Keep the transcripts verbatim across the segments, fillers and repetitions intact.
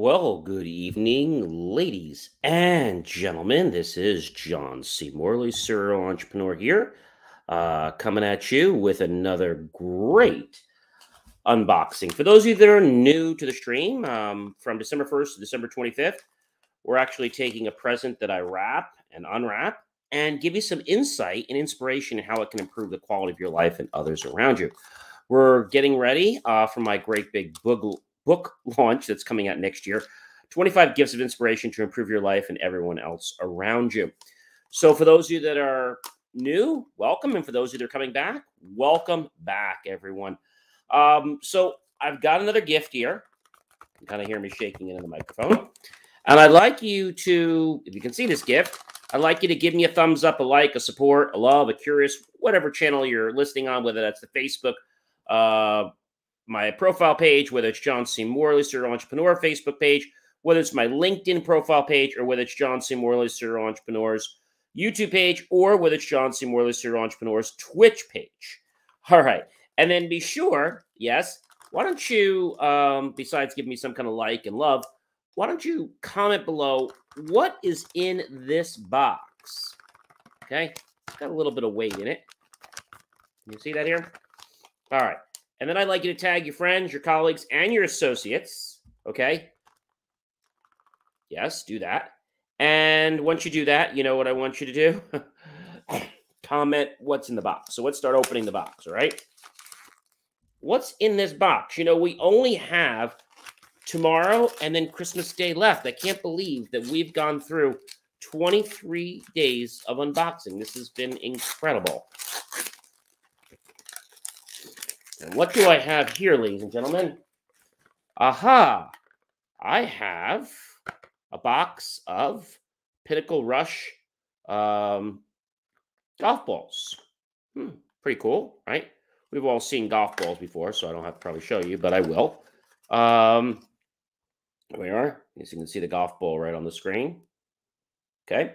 Well, good evening, ladies and gentlemen. This is John C. Morley, serial entrepreneur here, uh, coming at you with another great unboxing. For those of you that are new to the stream, um, from December first to December twenty-fifth, we're actually taking a present that I wrap and unwrap and give you some insight and inspiration in how it can improve the quality of your life and others around you. We're getting ready uh, for my great big book. book launch that's coming out next year. twenty-five gifts of inspiration to improve your life and everyone else around you. So for those of you that are new, welcome. And for those of you that are coming back, welcome back, everyone. Um, so I've got another gift here. You kind of hear me shaking it in the microphone. And I'd like you to, if you can see this gift, I'd like you to give me a thumbs up, a like, a support, a love, a curious, whatever channel you're listening on, whether that's the Facebook, uh, my profile page, whether it's John C. Morley, Serial Entrepreneur Facebook page, whether it's my LinkedIn profile page, or whether it's John C. Morley, Serial Entrepreneur's YouTube page, or whether it's John C. Morley, Serial Entrepreneur's Twitch page. All right. And then be sure, yes, why don't you, um, besides give me some kind of like and love, why don't you comment below what is in this box? Okay. Got a little bit of weight in it. You see that here? All right. And then I'd like you to tag your friends, your colleagues, and your associates, okay? Yes, do that. And once you do that, you know what I want you to do? Comment what's in the box. So let's start opening the box, all right? What's in this box? You know, we only have tomorrow and then Christmas Day left. I can't believe that we've gone through twenty-three days of unboxing. This has been incredible. And what do I have here, ladies and gentlemen? Aha! I have a box of Pinnacle Rush um, golf balls. Hmm, pretty cool, right? We've all seen golf balls before, so I don't have to probably show you, but I will. Um, there we are. As you can see the golf ball right on the screen. Okay.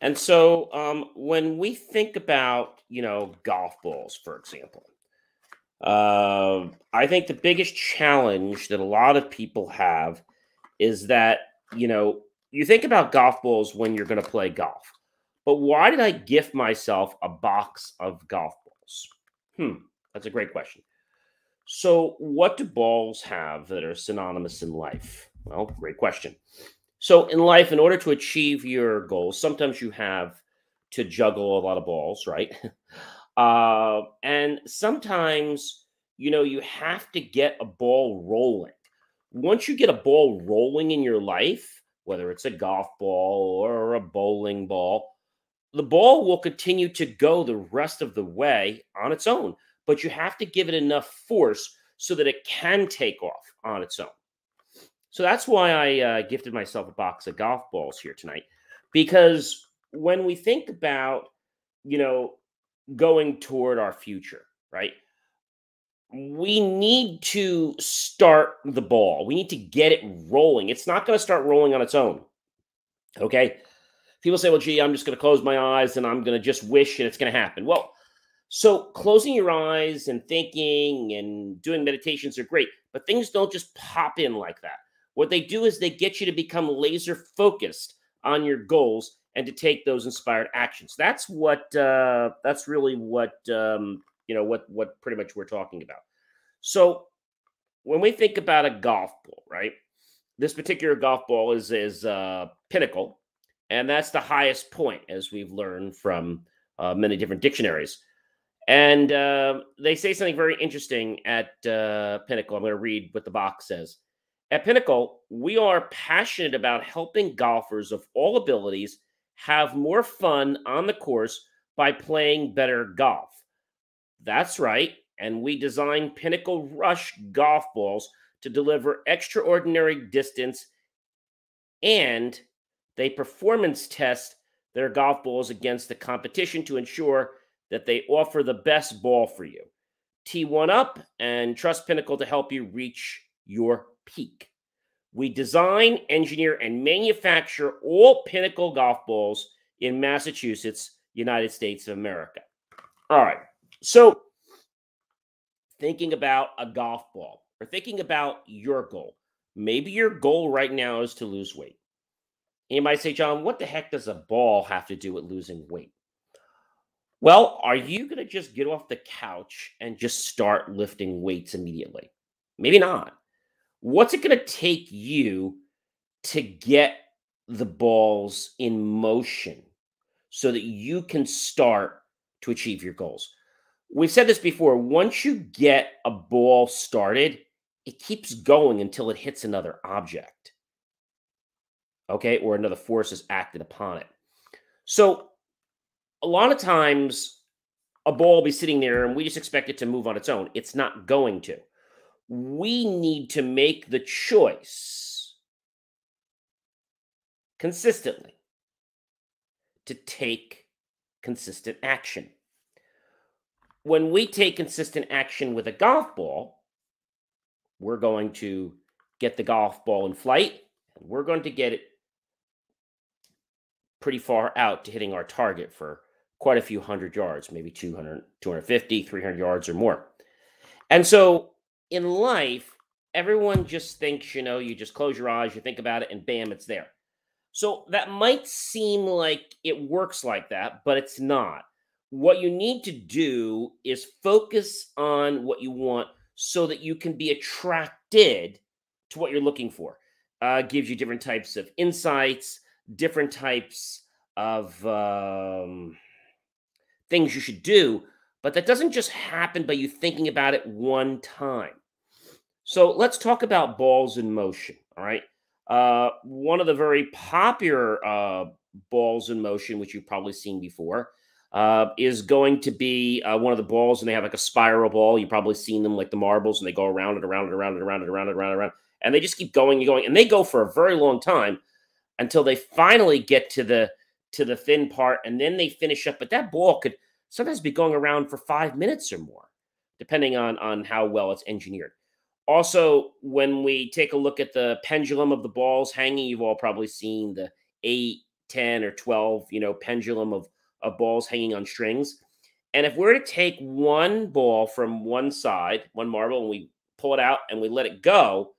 And so um, when we think about, you know, golf balls, for example, Uh, I think the biggest challenge that a lot of people have is that, you know, you think about golf balls when you're going to play golf. But why did I gift myself a box of golf balls? Hmm, that's a great question. So what do balls have that are synonymous in life? Well, great question. So in life, in order to achieve your goals, sometimes you have to juggle a lot of balls, right? Uh, and sometimes, you know, you have to get a ball rolling. Once you get a ball rolling in your life, whether it's a golf ball or a bowling ball, the ball will continue to go the rest of the way on its own. But you have to give it enough force so that it can take off on its own. So that's why I uh, gifted myself a box of golf balls here tonight. Because when we think about, you know, going toward our future, right? We need to start the ball. We need to get it rolling. It's not going to start rolling on its own, okay? People say, well, gee, I'm just going to close my eyes and I'm going to just wish and it's going to happen. Well, so closing your eyes and thinking and doing meditations are great, but things don't just pop in like that. What they do is they get you to become laser focused on your goals and to take those inspired actions. That's what, uh, that's really what, um, you know, what, what pretty much we're talking about. So when we think about a golf ball, right, this particular golf ball is, is uh, Pinnacle. And that's the highest point, as we've learned from uh, many different dictionaries. And uh, they say something very interesting at uh, Pinnacle. I'm going to read what the box says. At Pinnacle, we are passionate about helping golfers of all abilities have more fun on the course by playing better golf. That's right. And we design Pinnacle Rush golf balls to deliver extraordinary distance, and they performance test their golf balls against the competition to ensure that they offer the best ball for you. Tee one up and trust Pinnacle to help you reach your peak. We design, engineer, and manufacture all Pinnacle golf balls in Massachusetts, United States of America. All right. So thinking about a golf ball or thinking about your goal. Maybe your goal right now is to lose weight. And you might say, John, what the heck does a ball have to do with losing weight? Well, are you going to just get off the couch and just start lifting weights immediately? Maybe not. What's it going to take you to get the balls in motion so that you can start to achieve your goals? We've said this before. Once you get a ball started, it keeps going until it hits another object, okay, or another force is acted upon it. So a lot of times a ball will be sitting there and we just expect it to move on its own. It's not going to. We need to make the choice consistently to take consistent action. When we take consistent action with a golf ball, we're going to get the golf ball in flight, and we're going to get it pretty far out to hitting our target for quite a few hundred yards, maybe two hundred, two fifty, three hundred yards or more. And so in life, everyone just thinks, you know, you just close your eyes, you think about it, and bam, it's there. So that might seem like it works like that, but it's not. What you need to do is focus on what you want so that you can be attracted to what you're looking for. Uh, gives you different types of insights, different types of um, things you should do. But that doesn't just happen by you thinking about it one time. So let's talk about balls in motion, all right? Uh, one of the very popular uh, balls in motion, which you've probably seen before, Uh, is going to be uh, one of the balls, and they have like a spiral ball. You've probably seen them, like the marbles, and they go around and around and around and around and around and around and around. And they just keep going and going. And they go for a very long time until they finally get to the to the thin part, and then they finish up. But that ball could sometimes be going around for five minutes or more, depending on, on how well it's engineered. Also, when we take a look at the pendulum of the balls hanging, you've all probably seen the eight, ten, or twelve, you know, pendulum of of balls hanging on strings. And if we're to take one ball from one side, one marble, and we pull it out and we let it go,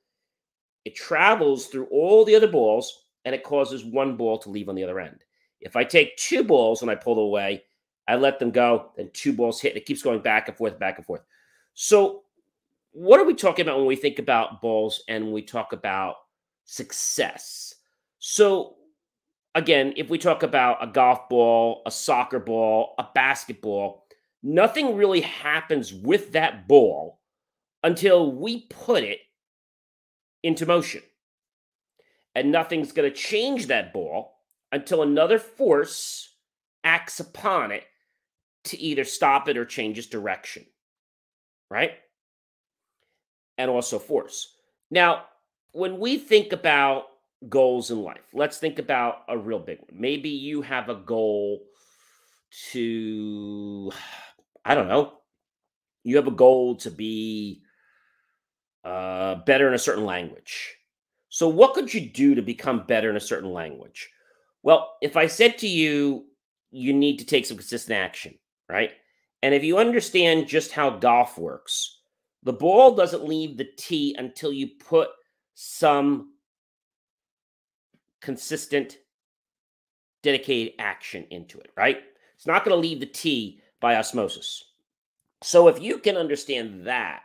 it travels through all the other balls and it causes one ball to leave on the other end. If I take two balls and I pull away, I let them go, then two balls hit, and it keeps going back and forth, back and forth. So what are we talking about when we think about balls and we talk about success? So again, if we talk about a golf ball, a soccer ball, a basketball, nothing really happens with that ball until we put it into motion. And nothing's going to change that ball until another force acts upon it to either stop it or change its direction, right? And also force. Now, when we think about goals in life. Let's think about a real big one. Maybe you have a goal to, I don't know, you have a goal to be uh, better in a certain language. So what could you do to become better in a certain language? Well, if I said to you, you need to take some consistent action, right? And if you understand just how golf works, the ball doesn't leave the tee until you put some consistent, dedicated action into it, right? It's not going to leave the tee by osmosis. So if you can understand that,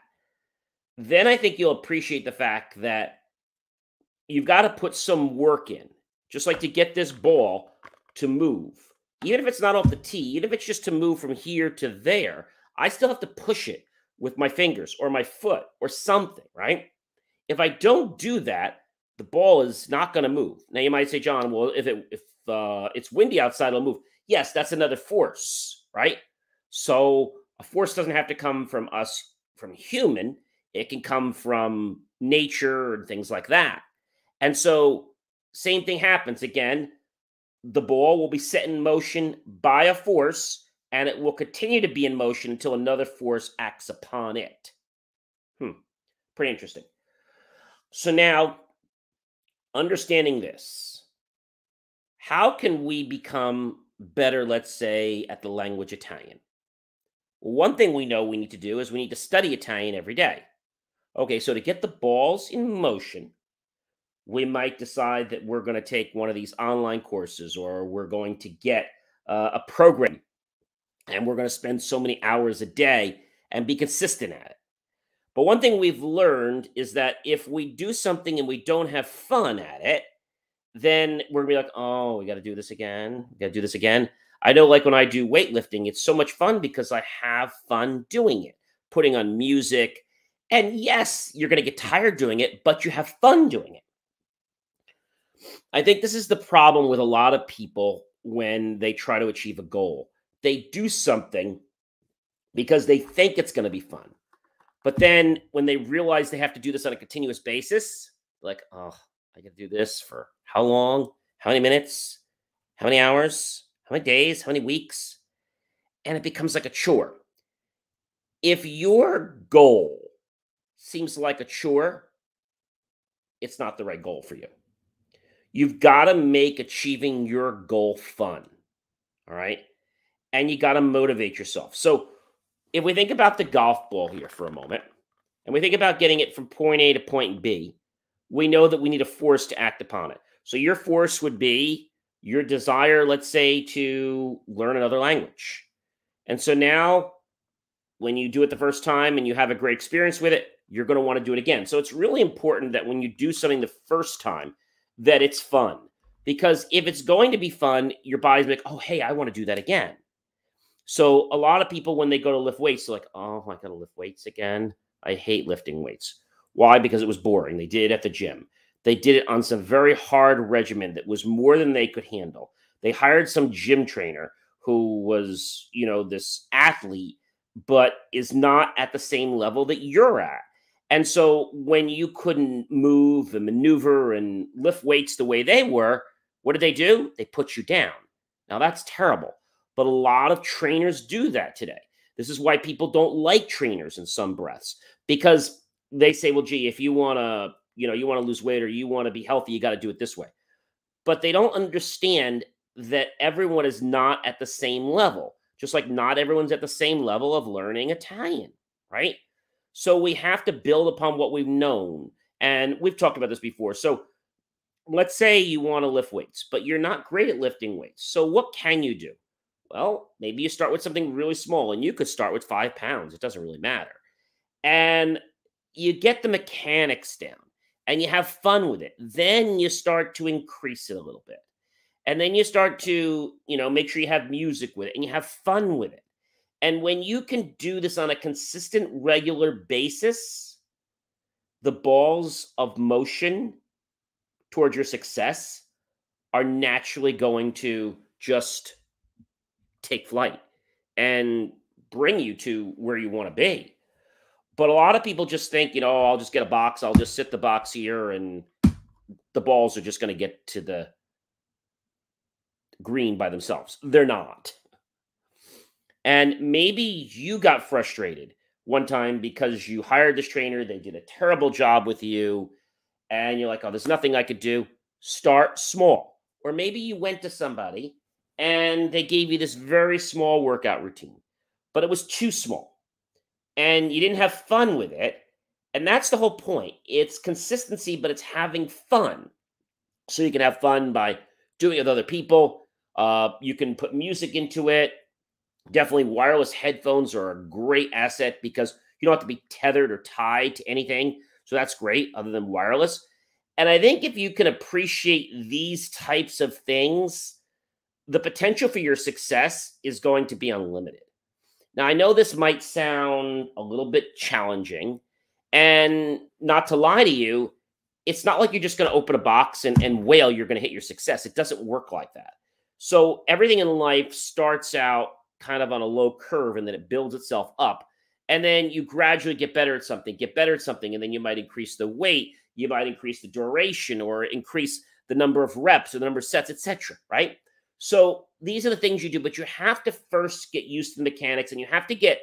then I think you'll appreciate the fact that you've got to put some work in. Just like to get this ball, to move, even if it's not off the tee, even if it's just to move from here to there, I still have to push it with my fingers or my foot or something, right? If I don't do that, the ball is not going to move. Now, you might say, John, well, if it if uh, it's windy outside, it'll move. Yes, that's another force, right? So a force doesn't have to come from us, from human. It can come from nature and things like that. And so same thing happens again. The ball will be set in motion by a force, and it will continue to be in motion until another force acts upon it. Hmm, pretty interesting. So now, understanding this, how can we become better, let's say, at the language Italian? One thing we know we need to do is we need to study Italian every day. Okay, so to get the balls in motion, we might decide that we're going to take one of these online courses, or we're going to get uh, a program, and we're going to spend so many hours a day and be consistent at it. But one thing we've learned is that if we do something and we don't have fun at it, then we're going to be like, oh, we got to do this again. We got to do this again. I know, like when I do weightlifting, it's so much fun because I have fun doing it, putting on music. And yes, you're going to get tired doing it, but you have fun doing it. I think this is the problem with a lot of people when they try to achieve a goal. They do something because they think it's going to be fun. But then when they realize they have to do this on a continuous basis, like, oh, I got to do this for how long? How many minutes? How many hours? How many days? How many weeks? And it becomes like a chore. If your goal seems like a chore, it's not the right goal for you. You've got to make achieving your goal fun, all right? And you got to motivate yourself. So if we think about the golf ball here for a moment, and we think about getting it from point A to point B, we know that we need a force to act upon it. So your force would be your desire, let's say, to learn another language. And so now when you do it the first time and you have a great experience with it, you're going to want to do it again. So it's really important that when you do something the first time, that it's fun, because if it's going to be fun, your body's like, oh, hey, I want to do that again. So a lot of people, when they go to lift weights, they're like, oh, I got to lift weights again. I hate lifting weights. Why? Because it was boring. They did it at the gym. They did it on some very hard regimen that was more than they could handle. They hired some gym trainer who was, you know, this athlete, but is not at the same level that you're at. And so when you couldn't move and maneuver and lift weights the way they were, what did they do? They put you down. Now, that's terrible. But a lot of trainers do that today. This is why people don't like trainers in some breaths, because they say, well, gee, if you want to, you know, you want to lose weight or you want to be healthy, you got to do it this way. But they don't understand that everyone is not at the same level, just like not everyone's at the same level of learning Italian, right? So we have to build upon what we've known. And we've talked about this before. So let's say you want to lift weights, but you're not great at lifting weights. So what can you do? Well, maybe you start with something really small, and you could start with five pounds. It doesn't really matter. And you get the mechanics down and you have fun with it. Then you start to increase it a little bit. And then you start to, you know, make sure you have music with it and you have fun with it. And when you can do this on a consistent, regular basis, the balls of motion towards your success are naturally going to just take flight and bring you to where you want to be. But a lot of people just think, you know, I'll just get a box. I'll just sit the box here and the balls are just going to get to the green by themselves. They're not. And maybe you got frustrated one time because you hired this trainer. They did a terrible job with you. And you're like, oh, there's nothing I could do. Start small. Or maybe you went to somebody and they gave you this very small workout routine, but it was too small. And you didn't have fun with it. And that's the whole point. It's consistency, but it's having fun. So you can have fun by doing it with other people. Uh, you can put music into it. Definitely wireless headphones are a great asset because you don't have to be tethered or tied to anything. So that's great other than wireless. And I think if you can appreciate these types of things, the potential for your success is going to be unlimited. Now, I know this might sound a little bit challenging, and not to lie to you, it's not like you're just going to open a box and, and wail you're going to hit your success. It doesn't work like that. So everything in life starts out kind of on a low curve, and then it builds itself up. And then you gradually get better at something, get better at something, and then you might increase the weight, you might increase the duration, or increase the number of reps or the number of sets, et cetera, right? So these are the things you do, but you have to first get used to the mechanics, and you have to get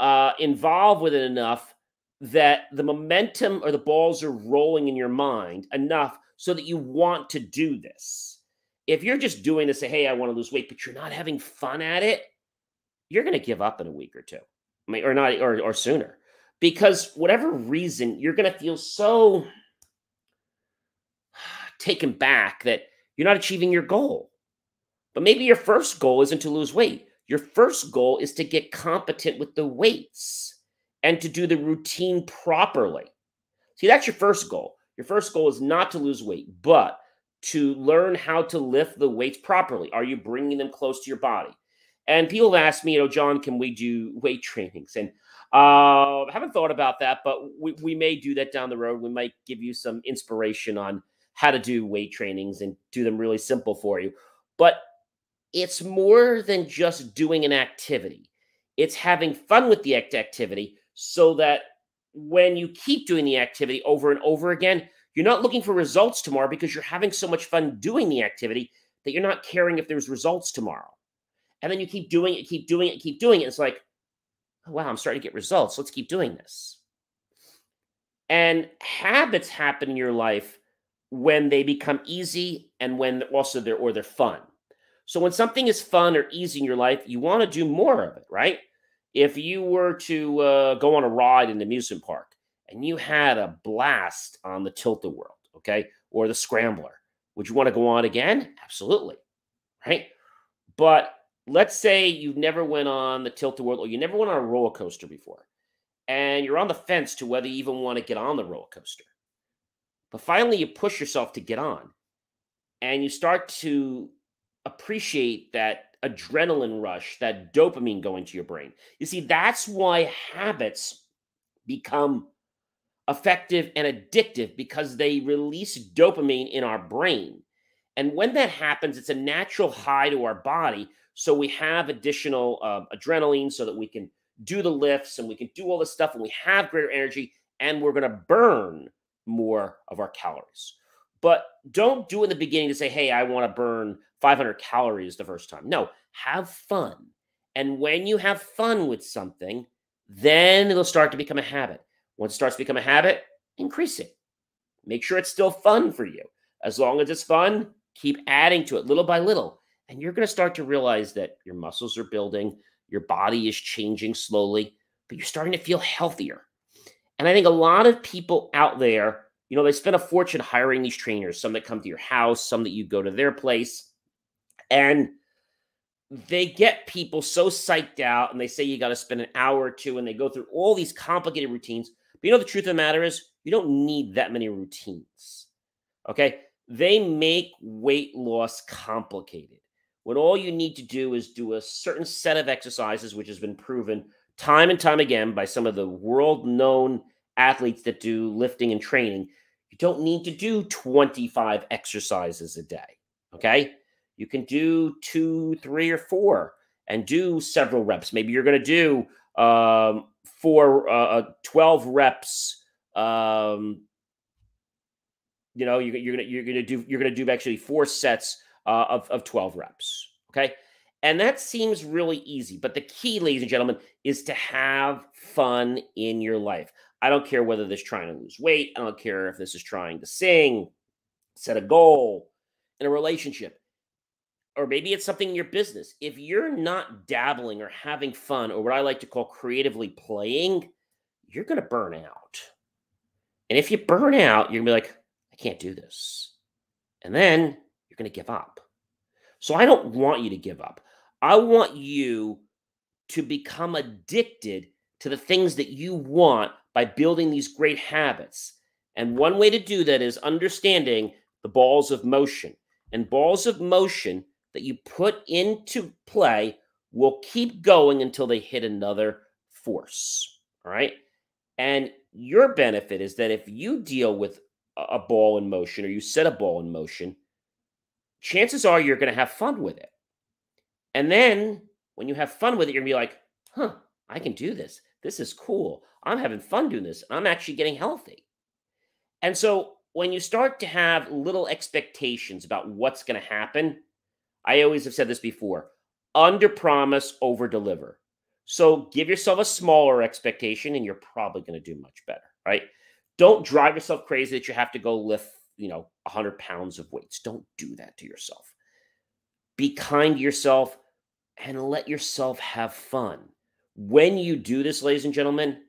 uh, involved with it enough that the momentum or the balls are rolling in your mind enough so that you want to do this. If you're just doing this, say, hey, I want to lose weight, but you're not having fun at it, you're going to give up in a week or two, I mean, or not, or, or sooner, because whatever reason, you're going to feel so taken back that you're not achieving your goal. But maybe your first goal isn't to lose weight. Your first goal is to get competent with the weights and to do the routine properly. See, that's your first goal. Your first goal is not to lose weight, but to learn how to lift the weights properly. Are you bringing them close to your body? And people have asked me, you know, John, can we do weight trainings? And uh, I haven't thought about that, but we, we may do that down the road. We might give you some inspiration on how to do weight trainings and do them really simple for you. But it's more than just doing an activity. It's having fun with the activity so that when you keep doing the activity over and over again, you're not looking for results tomorrow because you're having so much fun doing the activity that you're not caring if there's results tomorrow. And then you keep doing it, keep doing it, keep doing it. It's like, oh, wow, I'm starting to get results. Let's keep doing this. And habits happen in your life when they become easy and when also they're, or they're fun. So when something is fun or easy in your life, you want to do more of it, right? If you were to uh, go on a ride in the amusement park and you had a blast on the Tilt-A-Whirl, okay, or the Scrambler, would you want to go on again? Absolutely, right? But let's say you never went on the Tilt-A-Whirl or you never went on a roller coaster before, and you're on the fence to whether you even want to get on the roller coaster. But finally, you push yourself to get on, and you start to appreciate that adrenaline rush, that dopamine going to your brain. You see, that's why habits become effective and addictive, because they release dopamine in our brain. And when that happens, it's a natural high to our body. So we have additional uh, adrenaline so that we can do the lifts and we can do all this stuff, and we have greater energy, and we're going to burn more of our calories. But don't do it in the beginning to say, hey, I want to burn five hundred calories the first time. No, have fun. And when you have fun with something, then it'll start to become a habit. Once it starts to become a habit, increase it. Make sure it's still fun for you. As long as it's fun, keep adding to it little by little. And you're going to start to realize that your muscles are building, your body is changing slowly, but you're starting to feel healthier. And I think a lot of people out there, you know, they spend a fortune hiring these trainers, some that come to your house, some that you go to their place. And they get people so psyched out, and they say you got to spend an hour or two, and they go through all these complicated routines. But you know, the truth of the matter is you don't need that many routines, okay? They make weight loss complicated, when all you need to do is do a certain set of exercises, which has been proven time and time again by some of the world-known athletes that do lifting and training. You don't need to do twenty-five exercises a day, okay? You can do two, three, or four and do several reps. Maybe you're going to do um, four, uh, twelve reps. Um, you know, you're, you're going to you're going to do you're going to do actually four sets uh, of of twelve reps. Okay, and that seems really easy. But the key, ladies and gentlemen, is to have fun in your life. I don't care whether this is trying to lose weight. I don't care if this is trying to sing, set a goal in a relationship, or maybe it's something in your business. If you're not dabbling or having fun, or what I like to call creatively playing, you're going to burn out. And if you burn out, you're going to be like, I can't do this. And then you're going to give up. So I don't want you to give up. I want you to become addicted to the things that you want by building these great habits. And one way to do that is understanding the balls of motion. And balls of motion that you put into play will keep going until they hit another force, all right? And your benefit is that if you deal with a ball in motion or you set a ball in motion, chances are you're going to have fun with it. And then when you have fun with it, you're going to be like, huh, I can do this. This is cool. I'm having fun doing this. I'm actually getting healthy. And so when you start to have little expectations about what's going to happen, I always have said this before, under-promise, over-deliver. So give yourself a smaller expectation and you're probably going to do much better, right? Don't drive yourself crazy that you have to go lift, you know, one hundred pounds of weights. Don't do that to yourself. Be kind to yourself and let yourself have fun. When you do this, ladies and gentlemen,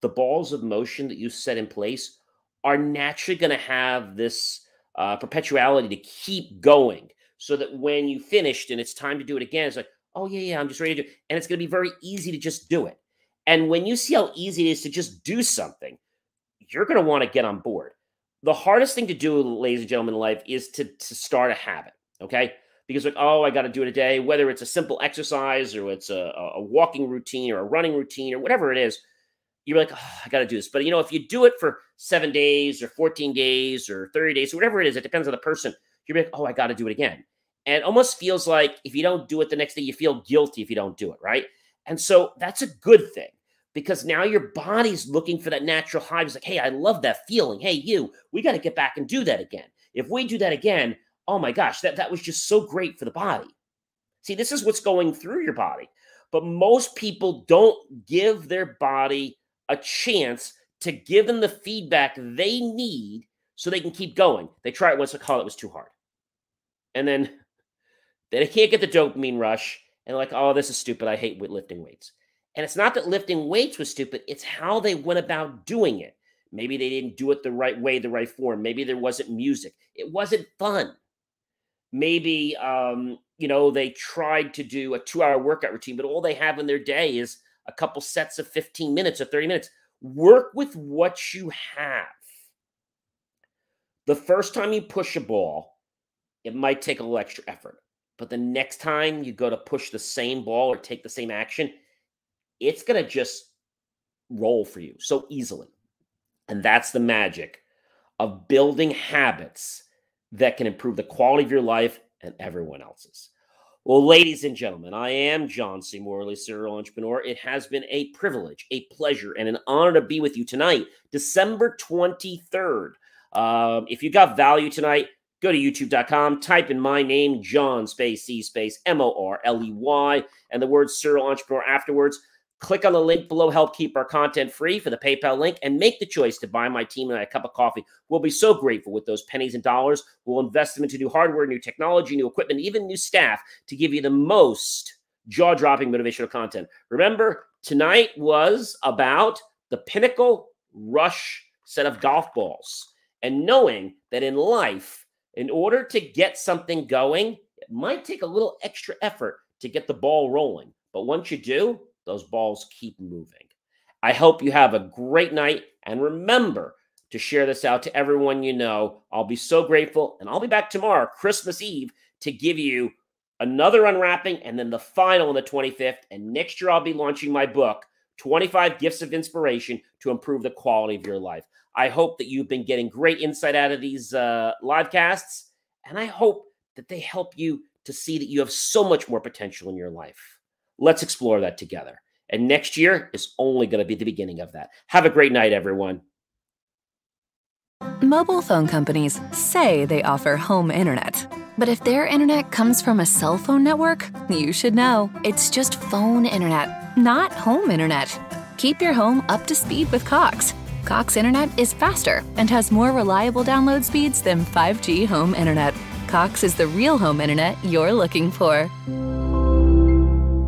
the balls of motion that you set in place are naturally going to have this uh, perpetuality to keep going so that when you finished and it's time to do it again, it's like, oh, yeah, yeah, I'm just ready to do it. And it's going to be very easy to just do it. And when you see how easy it is to just do something, you're going to want to get on board. The hardest thing to do, ladies and gentlemen, in life is to, to start a habit, okay? Because, like, oh, I got to do it a day, whether it's a simple exercise or it's a, a walking routine or a running routine or whatever it is, you're like, oh, I got to do this. But, you know, if you do it for seven days or fourteen days or thirty days, whatever it is, it depends on the person. You're like, oh, I got to do it again. And it almost feels like if you don't do it the next day, you feel guilty if you don't do it, right? And so that's a good thing because now your body's looking for that natural high. It's like, hey, I love that feeling. Hey, you, we got to get back and do that again. If we do that again, oh my gosh, that, that was just so great for the body. See, this is what's going through your body. But most people don't give their body a chance to give them the feedback they need so they can keep going. They try it once, like, oh, it was too hard. And then they can't get the dopamine rush and like, oh, this is stupid. I hate lifting weights. And it's not that lifting weights was stupid. It's how they went about doing it. Maybe they didn't do it the right way, the right form. Maybe there wasn't music. It wasn't fun. Maybe, um, you know, they tried to do a two-hour workout routine, but all they have in their day is a couple sets of fifteen minutes or thirty minutes. Work with what you have. The first time you push a ball, it might take a little extra effort. But the next time you go to push the same ball or take the same action, it's going to just roll for you so easily. And that's the magic of building habits that can improve the quality of your life and everyone else's. Well, ladies and gentlemen, I am John C. Morley, serial entrepreneur. It has been a privilege, a pleasure, and an honor to be with you tonight, December twenty-third. Um, if you got value tonight, go to YouTube dot com, type in my name, John space C space M O R L E Y, and the word serial entrepreneur afterwards. Click on the link below, help keep our content free for the PayPal link, and make the choice to buy my team and I a cup of coffee. We'll be so grateful with those pennies and dollars. We'll invest them into new hardware, new technology, new equipment, even new staff to give you the most jaw-dropping motivational content. Remember, tonight was about the Pinnacle Rush set of golf balls and knowing that in life, in order to get something going, it might take a little extra effort to get the ball rolling. But once you do, those balls keep moving. I hope you have a great night. And remember to share this out to everyone you know. I'll be so grateful. And I'll be back tomorrow, Christmas Eve, to give you another unwrapping and then the final on the twenty-fifth. And next year, I'll be launching my book, twenty-five Gifts of Inspiration to Improve the Quality of Your Life. I hope that you've been getting great insight out of these uh, live casts. And I hope that they help you to see that you have so much more potential in your life. Let's explore that together. And next year is only going to be the beginning of that. Have a great night, everyone. Mobile phone companies say they offer home internet. But if their internet comes from a cell phone network, you should know. It's just phone internet, not home internet. Keep your home up to speed with Cox. Cox Internet is faster and has more reliable download speeds than five G home internet. Cox is the real home internet you're looking for.